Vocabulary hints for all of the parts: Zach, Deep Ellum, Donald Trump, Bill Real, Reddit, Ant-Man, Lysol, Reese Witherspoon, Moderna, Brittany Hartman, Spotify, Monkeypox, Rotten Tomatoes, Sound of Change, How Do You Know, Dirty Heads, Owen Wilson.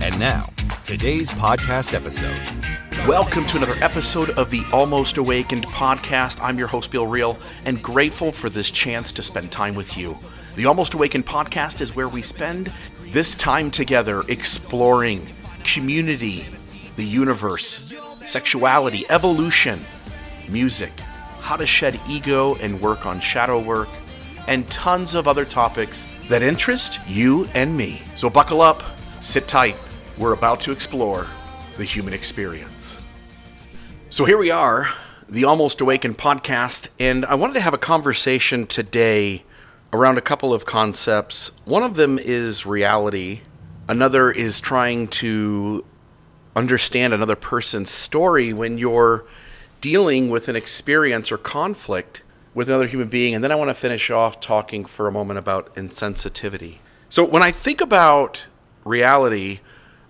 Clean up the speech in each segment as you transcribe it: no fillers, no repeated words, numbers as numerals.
And now, today's podcast episode. Welcome to another episode of the Almost Awakened podcast. I'm your host, Bill Real, and grateful for this chance to spend time with you. The Almost Awakened podcast is where we spend this time together exploring community, the universe, sexuality, evolution, music, how to shed ego and work on shadow work, and tons of other topics that interest you and me. So buckle up, sit tight. We're about to explore the human experience. So here we are, the Almost Awakened podcast, and I wanted to have a conversation today around a couple of concepts. One of them is reality. Another is trying to understand another person's story when you're dealing with an experience or conflict with another human being. And then I want to finish off talking for a moment about insensitivity. So when I think about reality,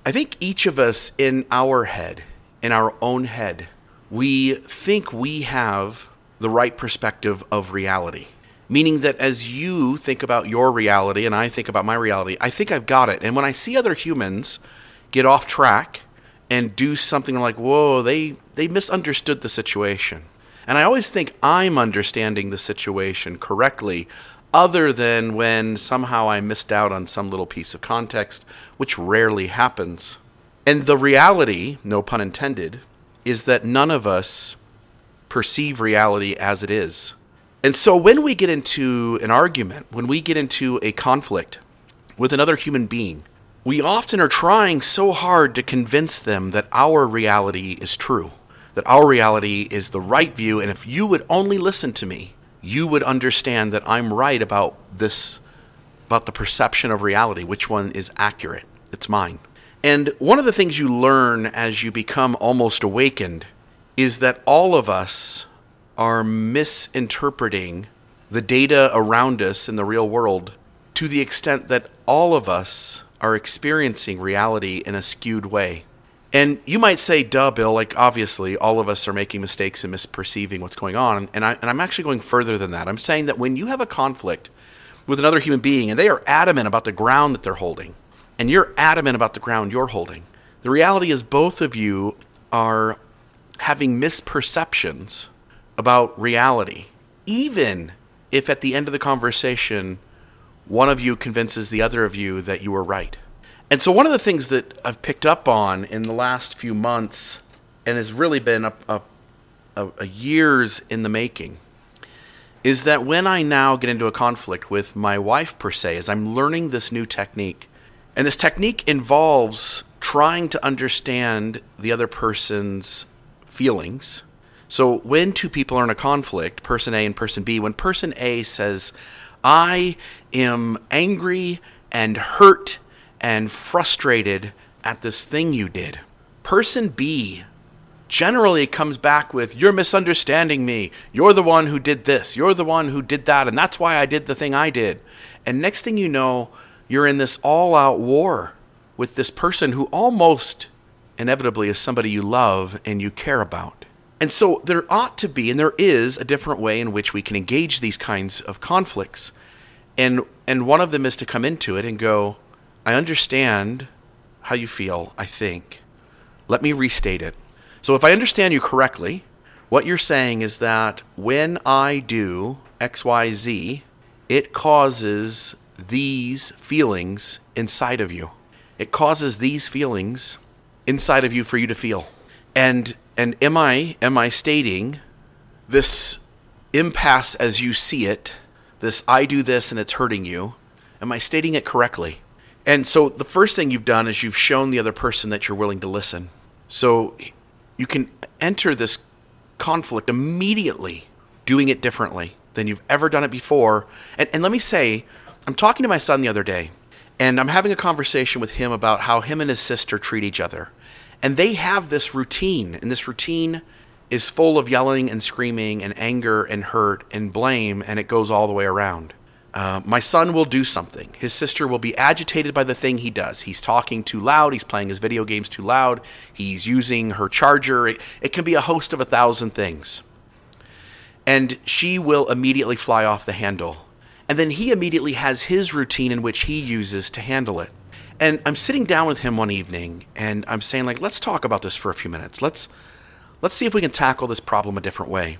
I think each of us in our head, in our own head, we think we have the right perspective of reality. Meaning that as you think about your reality and I think about my reality, I think I've got it. And when I see other humans get off track and do something, I'm like, whoa, they misunderstood the situation. And I always think I'm understanding the situation correctly, other than when somehow I missed out on some little piece of context, which rarely happens. And the reality, no pun intended, is that none of us perceive reality as it is. And so when we get into an argument, when we get into a conflict with another human being, we often are trying so hard to convince them that our reality is true, that our reality is the right view, and if you would only listen to me, you would understand that I'm right about this, about the perception of reality, which one is accurate. It's mine. And one of the things you learn as you become almost awakened is that all of us are misinterpreting the data around us in the real world to the extent that all of us are experiencing reality in a skewed way. And you might say, duh, Bill, like obviously all of us are making mistakes and misperceiving what's going on. And I'm actually going further than that. I'm saying that when you have a conflict with another human being and they are adamant about the ground that they're holding, and you're adamant about the ground you're holding, the reality is both of you are having misperceptions about reality, even if at the end of the conversation, one of you convinces the other of you that you were right. And so one of the things that I've picked up on in the last few months, and has really been a years in the making, is that when I now get into a conflict with my wife, per se, is I'm learning this new technique. And this technique involves trying to understand the other person's feelings. So when two people are in a conflict, person A and person B, when person A says, I am angry and hurt and frustrated at this thing you did, person B generally comes back with, you're misunderstanding me. You're the one who did this. You're the one who did that. And that's why I did the thing I did. And next thing you know, you're in this all-out war with this person who almost inevitably is somebody you love and you care about. And so there ought to be, and there is, a different way in which we can engage these kinds of conflicts. And one of them is to come into it and go, I understand how you feel, I think. Let me restate it. So if I understand you correctly, what you're saying is that when I do X, Y, Z, it causes these feelings inside of you. It causes these feelings inside of you for you to feel. And am I stating this impasse as you see it, this I do this and it's hurting you, am I stating it correctly? And so the first thing you've done is you've shown the other person that you're willing to listen. So you can enter this conflict immediately doing it differently than you've ever done it before. And let me say, I'm talking to my son the other day, And I'm having a conversation with him about how him and his sister treat each other. And they have this routine. And this routine is full of yelling and screaming and anger and hurt and blame. And it goes all the way around. My son will do something. His sister will be agitated by the thing he does. He's talking too loud. He's playing his video games too loud. He's using her charger. It can be a host of 1,000 things. And she will immediately fly off the handle. And then he immediately has his routine in which he uses to handle it. And I'm sitting down with him one evening and I'm saying, like, let's talk about this for a few minutes. Let's see if we can tackle this problem a different way.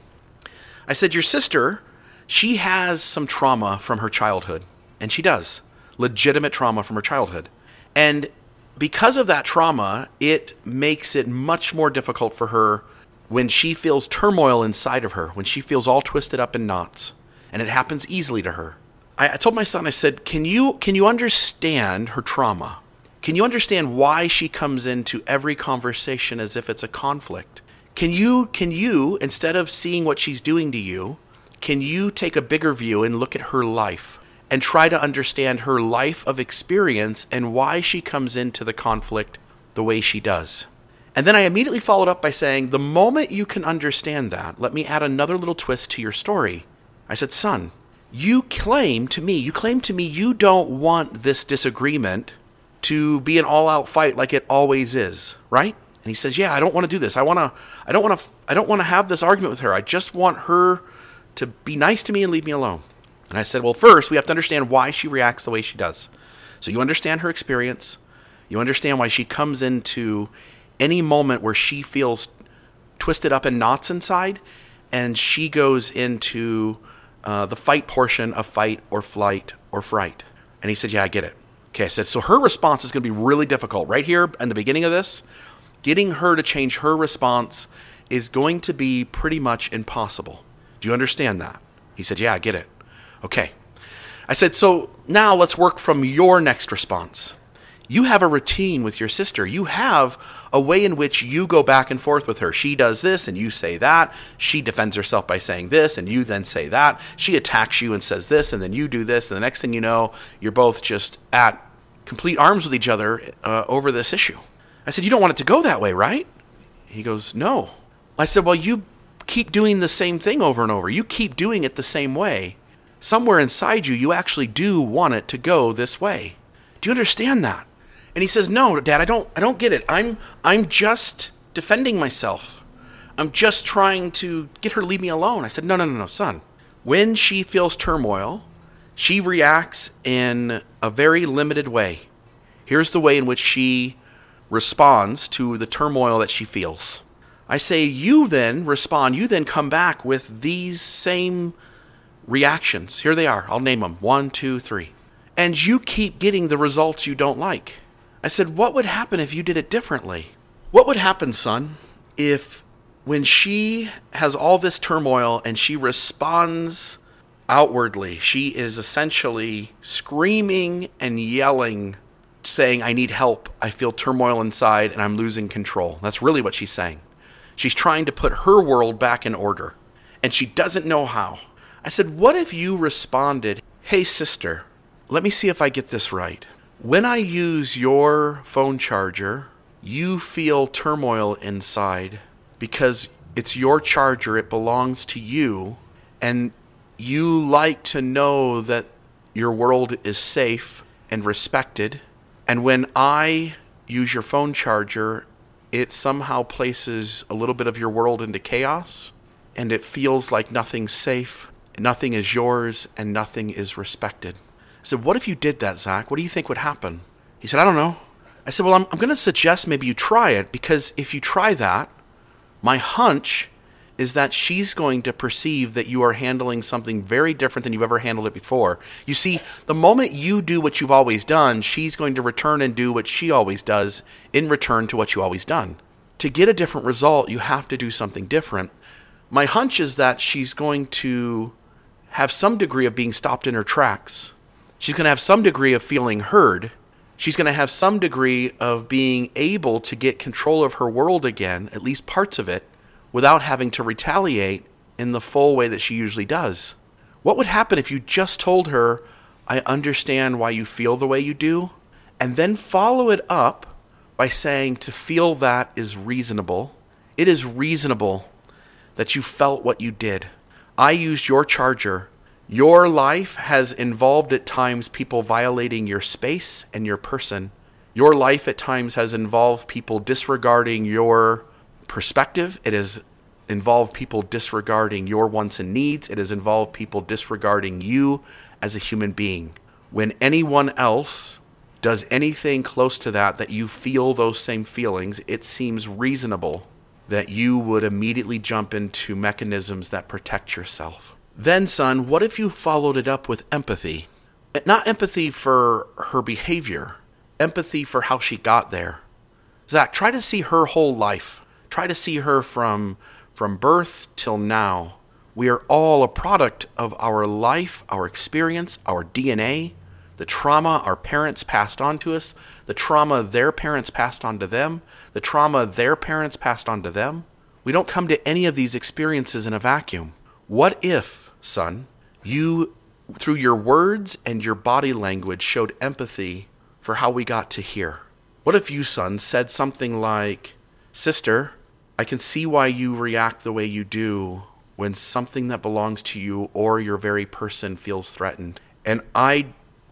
I said, your sister, she has some trauma from her childhood. And she does. Legitimate trauma from her childhood. And because of that trauma, it makes it much more difficult for her when she feels turmoil inside of her, when she feels all twisted up in knots. And it happens easily to her. I told my son, I said, can you understand her trauma? Can you understand why she comes into every conversation as if it's a conflict? Can you, instead of seeing what she's doing to you, can you take a bigger view and look at her life and try to understand her life of experience and why she comes into the conflict the way she does? And then I immediately followed up by saying, the moment you can understand that, let me add another little twist to your story. I said, son, you claim to me you don't want this disagreement to be an all-out fight like it always is, right? And he says, yeah, I don't want to do this. I don't want to have this argument with her. I just want her to be nice to me and leave me alone. And I said, well, first we have to understand why she reacts the way she does. So you understand her experience. You understand why she comes into any moment where she feels twisted up in knots inside, and she goes into the fight portion of fight or flight or fright. And he said, yeah, I get it. Okay, I said, so her response is going to be really difficult. Right here in the beginning of this, getting her to change her response is going to be pretty much impossible. Do you understand that? He said, yeah, I get it. Okay. I said, so now let's work from your next response. You have a routine with your sister. You have a way in which you go back and forth with her. She does this and you say that. She defends herself by saying this and you then say that. She attacks you and says this and then you do this. And the next thing you know, you're both just at complete arms with each other over this issue. I said, you don't want it to go that way, right? He goes, no. I said, well, you keep doing the same thing over and over. You keep doing it the same way. Somewhere inside you, you actually do want it to go this way. Do you understand that? And he says, no, Dad, I don't get it. I'm just defending myself. I'm just trying to get her to leave me alone. I said, no, son. When she feels turmoil, she reacts in a very limited way. Here's the way in which she responds to the turmoil that she feels. I say, you then respond. You then come back with these same reactions. Here they are. I'll name them. 1, 2, 3. And you keep getting the results you don't like. I said, what would happen if you did it differently? What would happen, son, if when she has all this turmoil and she responds outwardly, she is essentially screaming and yelling, saying, I need help. I feel turmoil inside and I'm losing control. That's really what she's saying. She's trying to put her world back in order and she doesn't know how. I said, what if you responded, hey, sister, let me see if I get this right. When I use your phone charger, you feel turmoil inside because it's your charger, it belongs to you, and you like to know that your world is safe and respected. And when I use your phone charger, it somehow places a little bit of your world into chaos, and it feels like nothing's safe, nothing is yours, and nothing is respected. I said, what if you did that, Zach? What do you think would happen? He said, I don't know. I said, well, I'm going to suggest maybe you try it, because if you try that, my hunch is that she's going to perceive that you are handling something very different than you've ever handled it before. You see, the moment you do what you've always done, she's going to return and do what she always does in return to what you always done. To get a different result, you have to do something different. My hunch is that she's going to have some degree of being stopped in her tracks. She's going to have some degree of feeling heard. She's going to have some degree of being able to get control of her world again, at least parts of it, without having to retaliate in the full way that she usually does. What would happen if you just told her, I understand why you feel the way you do, and then follow it up by saying to feel that is reasonable. It is reasonable that you felt what you did. I used your charger. Your life has involved at times people violating your space and your person. Your life at times has involved people disregarding your perspective. It has involved people disregarding your wants and needs. It has involved people disregarding you as a human being. When anyone else does anything close to that, that you feel those same feelings, it seems reasonable that you would immediately jump into mechanisms that protect yourself. Then, son, what if you followed it up with empathy? Not empathy for her behavior, empathy for how she got there. Zach, try to see her whole life. Try to see her from birth till now. We are all a product of our life, our experience, our DNA, the trauma our parents passed on to us, the trauma their parents passed on to them, the trauma their parents passed on to them. We don't come to any of these experiences in a vacuum. What if, son, you, through your words and your body language, showed empathy for how we got to here? What if you, son, said something like, "Sister, I can see why you react the way you do when something that belongs to you or your very person feels threatened. And I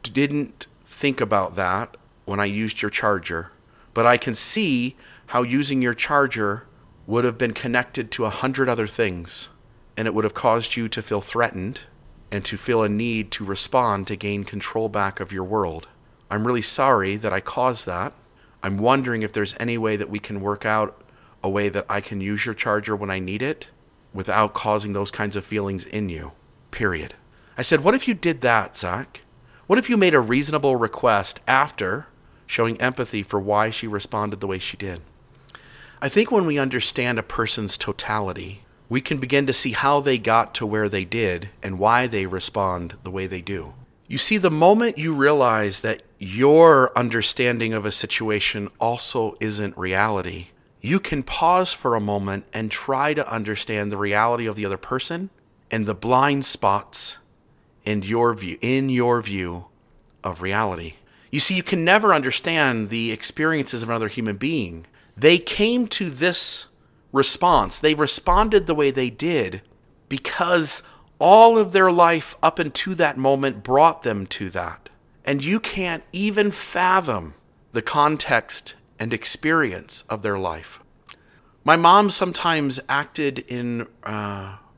didn't think about that when I used your charger, but I can see how using your charger would have been connected to 100 other things, and it would have caused you to feel threatened and to feel a need to respond to gain control back of your world. I'm really sorry that I caused that. I'm wondering if there's any way that we can work out a way that I can use your charger when I need it without causing those kinds of feelings in you, period." I said, what if you did that, Zach? What if you made a reasonable request after showing empathy for why she responded the way she did? I think when we understand a person's totality, we can begin to see how they got to where they did and why they respond the way they do. You see, the moment you realize that your understanding of a situation also isn't reality, you can pause for a moment and try to understand the reality of the other person and the blind spots in your view of reality. You see, you can never understand the experiences of another human being. They came to this response. They responded the way they did because all of their life up until that moment brought them to that. And you can't even fathom the context and experience of their life. My mom sometimes acted in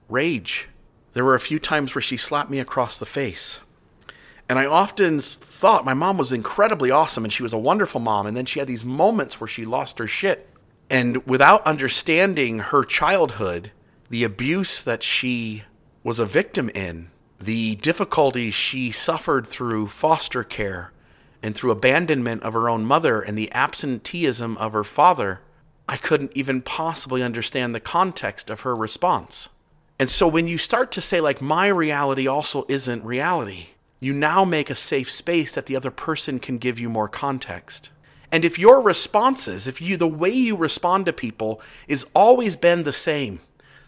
rage. There were a few times where she slapped me across the face. And I often thought my mom was incredibly awesome and she was a wonderful mom. And then she had these moments where she lost her shit. And without understanding her childhood, the abuse that she was a victim in, the difficulties she suffered through foster care, and through abandonment of her own mother and the absenteeism of her father, I couldn't even possibly understand the context of her response. And so when you start to say, like, my reality also isn't reality, you now make a safe space that the other person can give you more context. And if your responses, the way you respond to people is always been the same,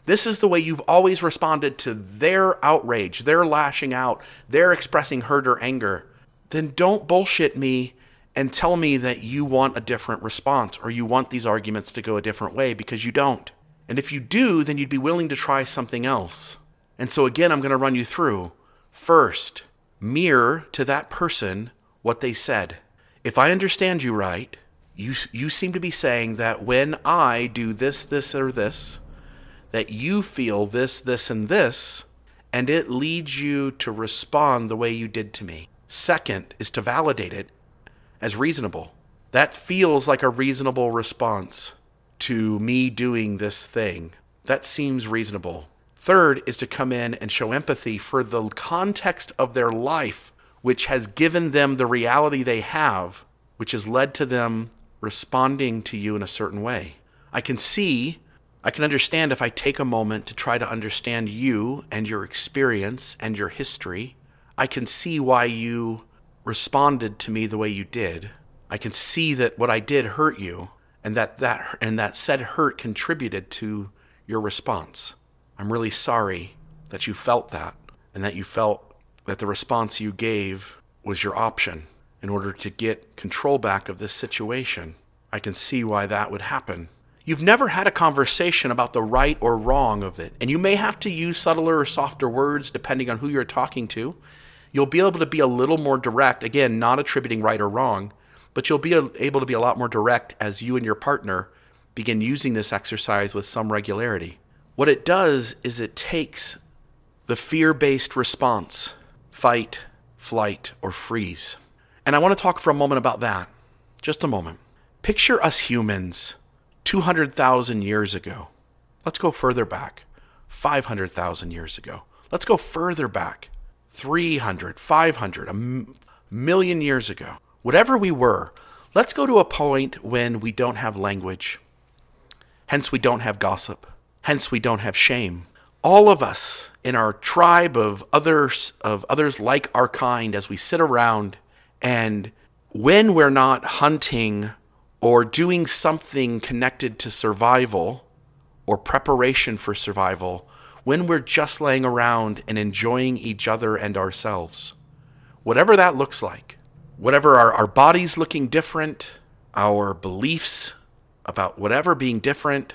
this is the way you've always responded to their outrage, their lashing out, their expressing hurt or anger, then don't bullshit me and tell me that you want a different response or you want these arguments to go a different way, because you don't. And if you do, then you'd be willing to try something else. And so again, I'm going to run you through. First, mirror to that person what they said. If I understand you right, you seem to be saying that when I do this, this, or this, that you feel this, this, and this, and it leads you to respond the way you did to me. Second is to validate it as reasonable. That feels like a reasonable response to me doing this thing. That seems reasonable. Third is to come in and show empathy for the context of their life, which has given them the reality they have, which has led to them responding to you in a certain way. I can understand if I take a moment to try to understand you and your experience and your history. I can see why you responded to me the way you did. I can see that what I did hurt you, and that said hurt contributed to your response. I'm really sorry that you felt that, and that you felt that the response you gave was your option in order to get control back of this situation. I can see why that would happen. You've never had a conversation about the right or wrong of it, and you may have to use subtler or softer words depending on who you're talking to. You'll be able to be a little more direct, again, not attributing right or wrong, but you'll be able to be a lot more direct as you and your partner begin using this exercise with some regularity. What it does is it takes the fear-based response, fight, flight, or freeze. And I want to talk for a moment about that. Just a moment. Picture us humans 200,000 years ago. Let's go further back. 500,000 years ago. Let's go further back. 300, 500, a million years ago. Whatever we were, let's go to a point when we don't have language. Hence, we don't have gossip. Hence, we don't have shame. All of us in our tribe of others like our kind, as we sit around, and when we're not hunting or doing something connected to survival or preparation for survival, when we're just laying around and enjoying each other and ourselves, whatever that looks like, whatever our bodies looking different, our beliefs about whatever being different,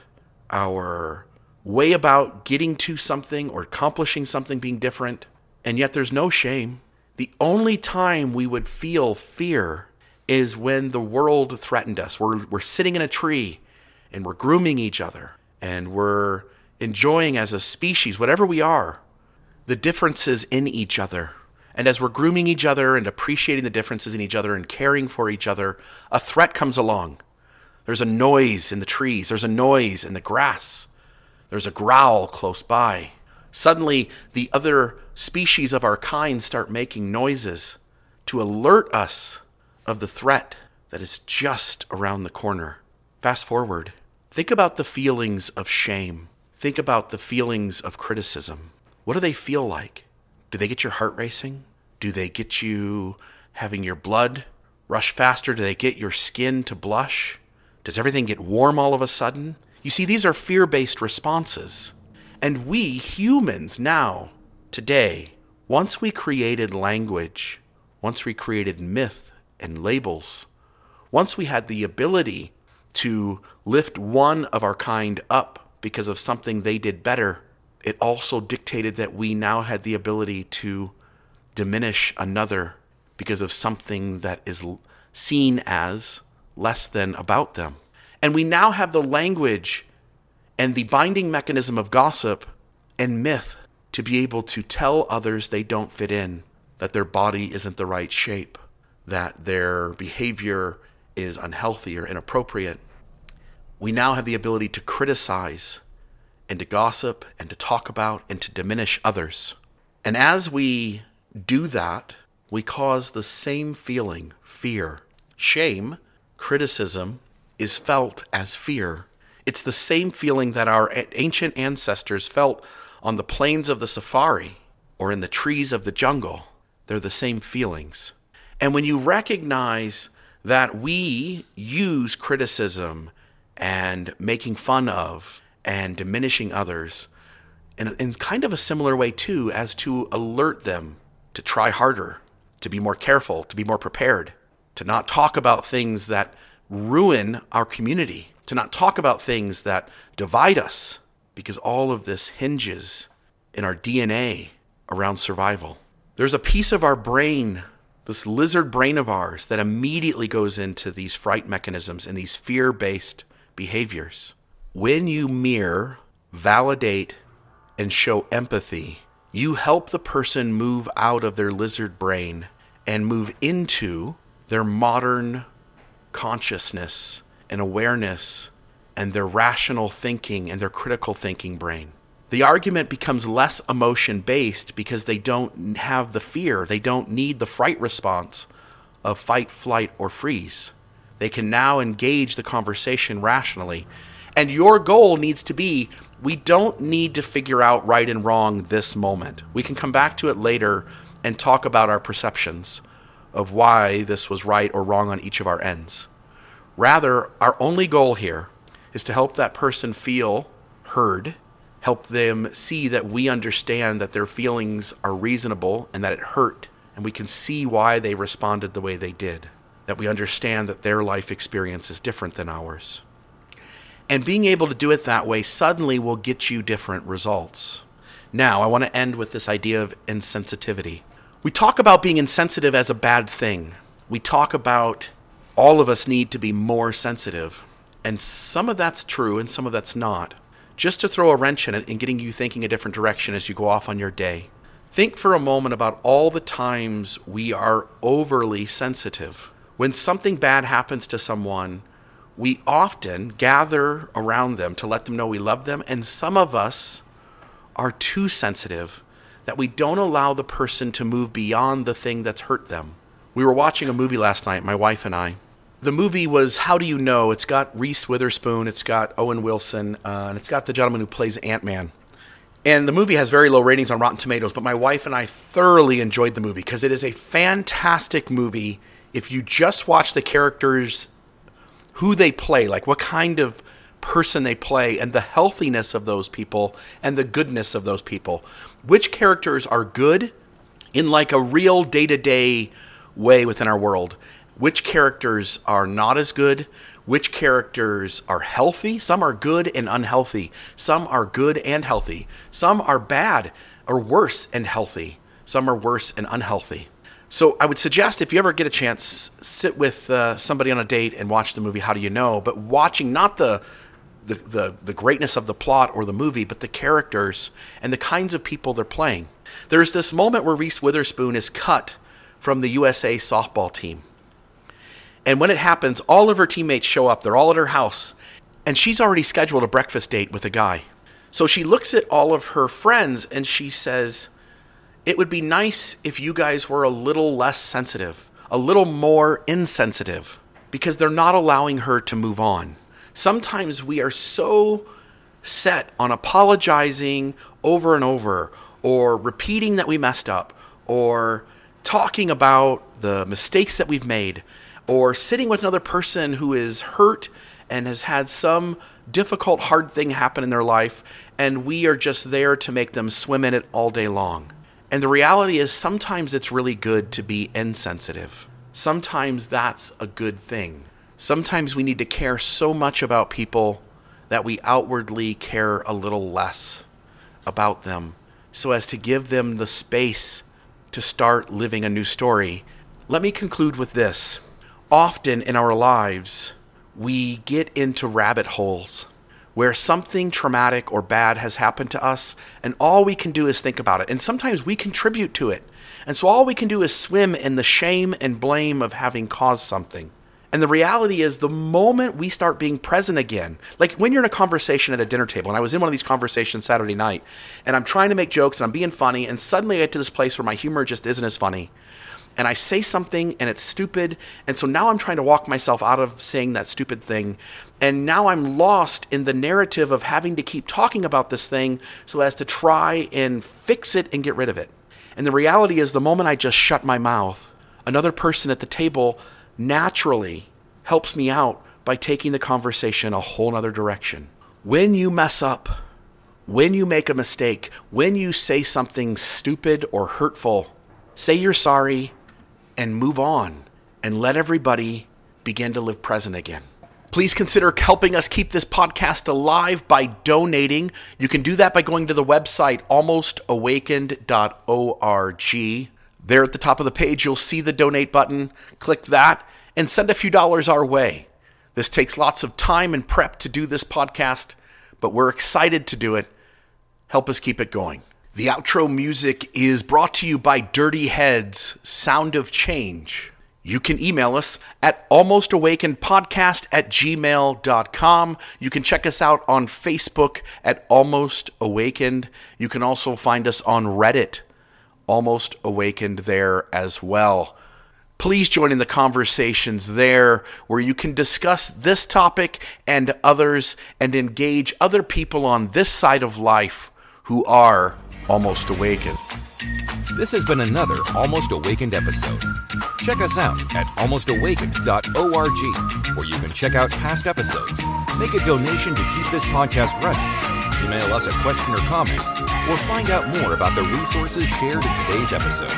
our way about getting to something or accomplishing something being different, and yet there's no shame. The only time we would feel fear is when the world threatened us. We're sitting in a tree and we're grooming each other and we're enjoying as a species, whatever we are, the differences in each other. And as we're grooming each other and appreciating the differences in each other and caring for each other, a threat comes along. There's a noise in the trees. There's a noise in the grass. There's a growl close by. Suddenly, the other species of our kind start making noises to alert us of the threat that is just around the corner. Fast forward. Think about the feelings of shame. Think about the feelings of criticism. What do they feel like? Do they get your heart racing? Do they get you having your blood rush faster? Do they get your skin to blush? Does everything get warm all of a sudden? You see, these are fear-based responses. And we humans now, today, once we created language, once we created myth and labels, once we had the ability to lift one of our kind up because of something they did better, it also dictated that we now had the ability to diminish another because of something that is seen as less than about them. And we now have the language and the binding mechanism of gossip and myth to be able to tell others they don't fit in, that their body isn't the right shape, that their behavior is unhealthy or inappropriate. We now have the ability to criticize and to gossip and to talk about and to diminish others. And as we do that, we cause the same feeling, fear. Shame, criticism, is felt as fear. It's the same feeling that our ancient ancestors felt on the plains of the safari or in the trees of the jungle. They're the same feelings. And when you recognize that we use criticism and making fun of and diminishing others in kind of a similar way too, as to alert them to try harder, to be more careful, to be more prepared, to not talk about things that ruin our community, to not talk about things that divide us, because all of this hinges in our DNA around survival. There's a piece of our brain, this lizard brain of ours, that immediately goes into these fright mechanisms and these fear-based behaviors. When you mirror, validate, and show empathy, you help the person move out of their lizard brain and move into their modern consciousness and awareness and their rational thinking and their critical thinking brain. The argument becomes less emotion-based because they don't have the fear. They don't need the fright response of fight, flight, or freeze. They can now engage the conversation rationally. And your goal needs to be, we don't need to figure out right and wrong this moment. We can come back to it later and talk about our perceptions of why this was right or wrong on each of our ends. Rather, our only goal here is to help that person feel heard, help them see that we understand that their feelings are reasonable and that it hurt, and we can see why they responded the way they did, that we understand that their life experience is different than ours. And being able to do it that way suddenly will get you different results. Now, I want to end with this idea of insensitivity. We talk about being insensitive as a bad thing. We talk about all of us need to be more sensitive. And some of that's true and some of that's not. Just to throw a wrench in it and getting you thinking a different direction as you go off on your day. Think for a moment about all the times we are overly sensitive. When something bad happens to someone, we often gather around them to let them know we love them, and some of us are too sensitive that we don't allow the person to move beyond the thing that's hurt them. We were watching a movie last night, my wife and I. The movie was How Do You Know? It's got Reese Witherspoon, it's got Owen Wilson, and it's got the gentleman who plays Ant-Man. And the movie has very low ratings on Rotten Tomatoes, but my wife and I thoroughly enjoyed the movie because it is a fantastic movie if you just watch the characters, who they play, like what kind of person they play, and the healthiness of those people and the goodness of those people. Which characters are good in like a real day-to-day way within our world? Which characters are not as good? Which characters are healthy? Some are good and unhealthy. Some are good and healthy. Some are bad or worse and healthy. Some are worse and unhealthy. So I would suggest if you ever get a chance, sit with somebody on a date and watch the movie How Do You Know? But watching not the greatness of the plot or the movie, but the characters and the kinds of people they're playing. There's this moment where Reese Witherspoon is cut from the USA softball team. And when it happens, all of her teammates show up. They're all at her house. And she's already scheduled a breakfast date with a guy. So she looks at all of her friends and she says, it would be nice if you guys were a little less sensitive, a little more insensitive, because they're not allowing her to move on. Sometimes we are so set on apologizing over and over, or repeating that we messed up, or talking about the mistakes that we've made, or sitting with another person who is hurt and has had some difficult, hard thing happen in their life, and we are just there to make them swim in it all day long. And the reality is sometimes it's really good to be insensitive. Sometimes that's a good thing. Sometimes we need to care so much about people that we outwardly care a little less about them so as to give them the space to start living a new story. Let me conclude with this. Often in our lives, we get into rabbit holes where something traumatic or bad has happened to us, and all we can do is think about it. And sometimes we contribute to it. And so all we can do is swim in the shame and blame of having caused something. And the reality is the moment we start being present again, like when you're in a conversation at a dinner table, and I was in one of these conversations Saturday night, and I'm trying to make jokes and I'm being funny, and suddenly I get to this place where my humor just isn't as funny. And I say something and it's stupid. And so now I'm trying to walk myself out of saying that stupid thing. And now I'm lost in the narrative of having to keep talking about this thing so as to try and fix it and get rid of it. And the reality is the moment I just shut my mouth, another person at the table naturally helps me out by taking the conversation a whole nother direction. When you mess up, when you make a mistake, when you say something stupid or hurtful, say you're sorry and move on, and let everybody begin to live present again. Please consider helping us keep this podcast alive by donating. You can do that by going to the website almostawakened.org. There at the top of the page, you'll see the donate button. Click that and send a few dollars our way. This takes lots of time and prep to do this podcast, but we're excited to do it. Help us keep it going. The outro music is brought to you by Dirty Heads, Sound of Change. You can email us at almostawakenedpodcast@gmail.com. You can check us out on Facebook at Almost Awakened. You can also find us on Reddit, Almost Awakened there as well. Please join in the conversations there where you can discuss this topic and others and engage other people on this side of life who are Almost Awakened. This has been another Almost Awakened episode. Check us out at almostawakened.org, where you can check out past episodes, make a donation to keep this podcast running, email us a question or comment, or find out more about the resources shared in today's episode.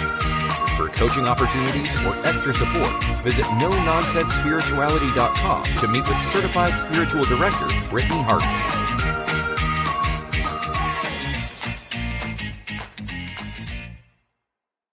For coaching opportunities or extra support, visit nononsensespirituality.com to meet with certified spiritual director Brittany Hartman.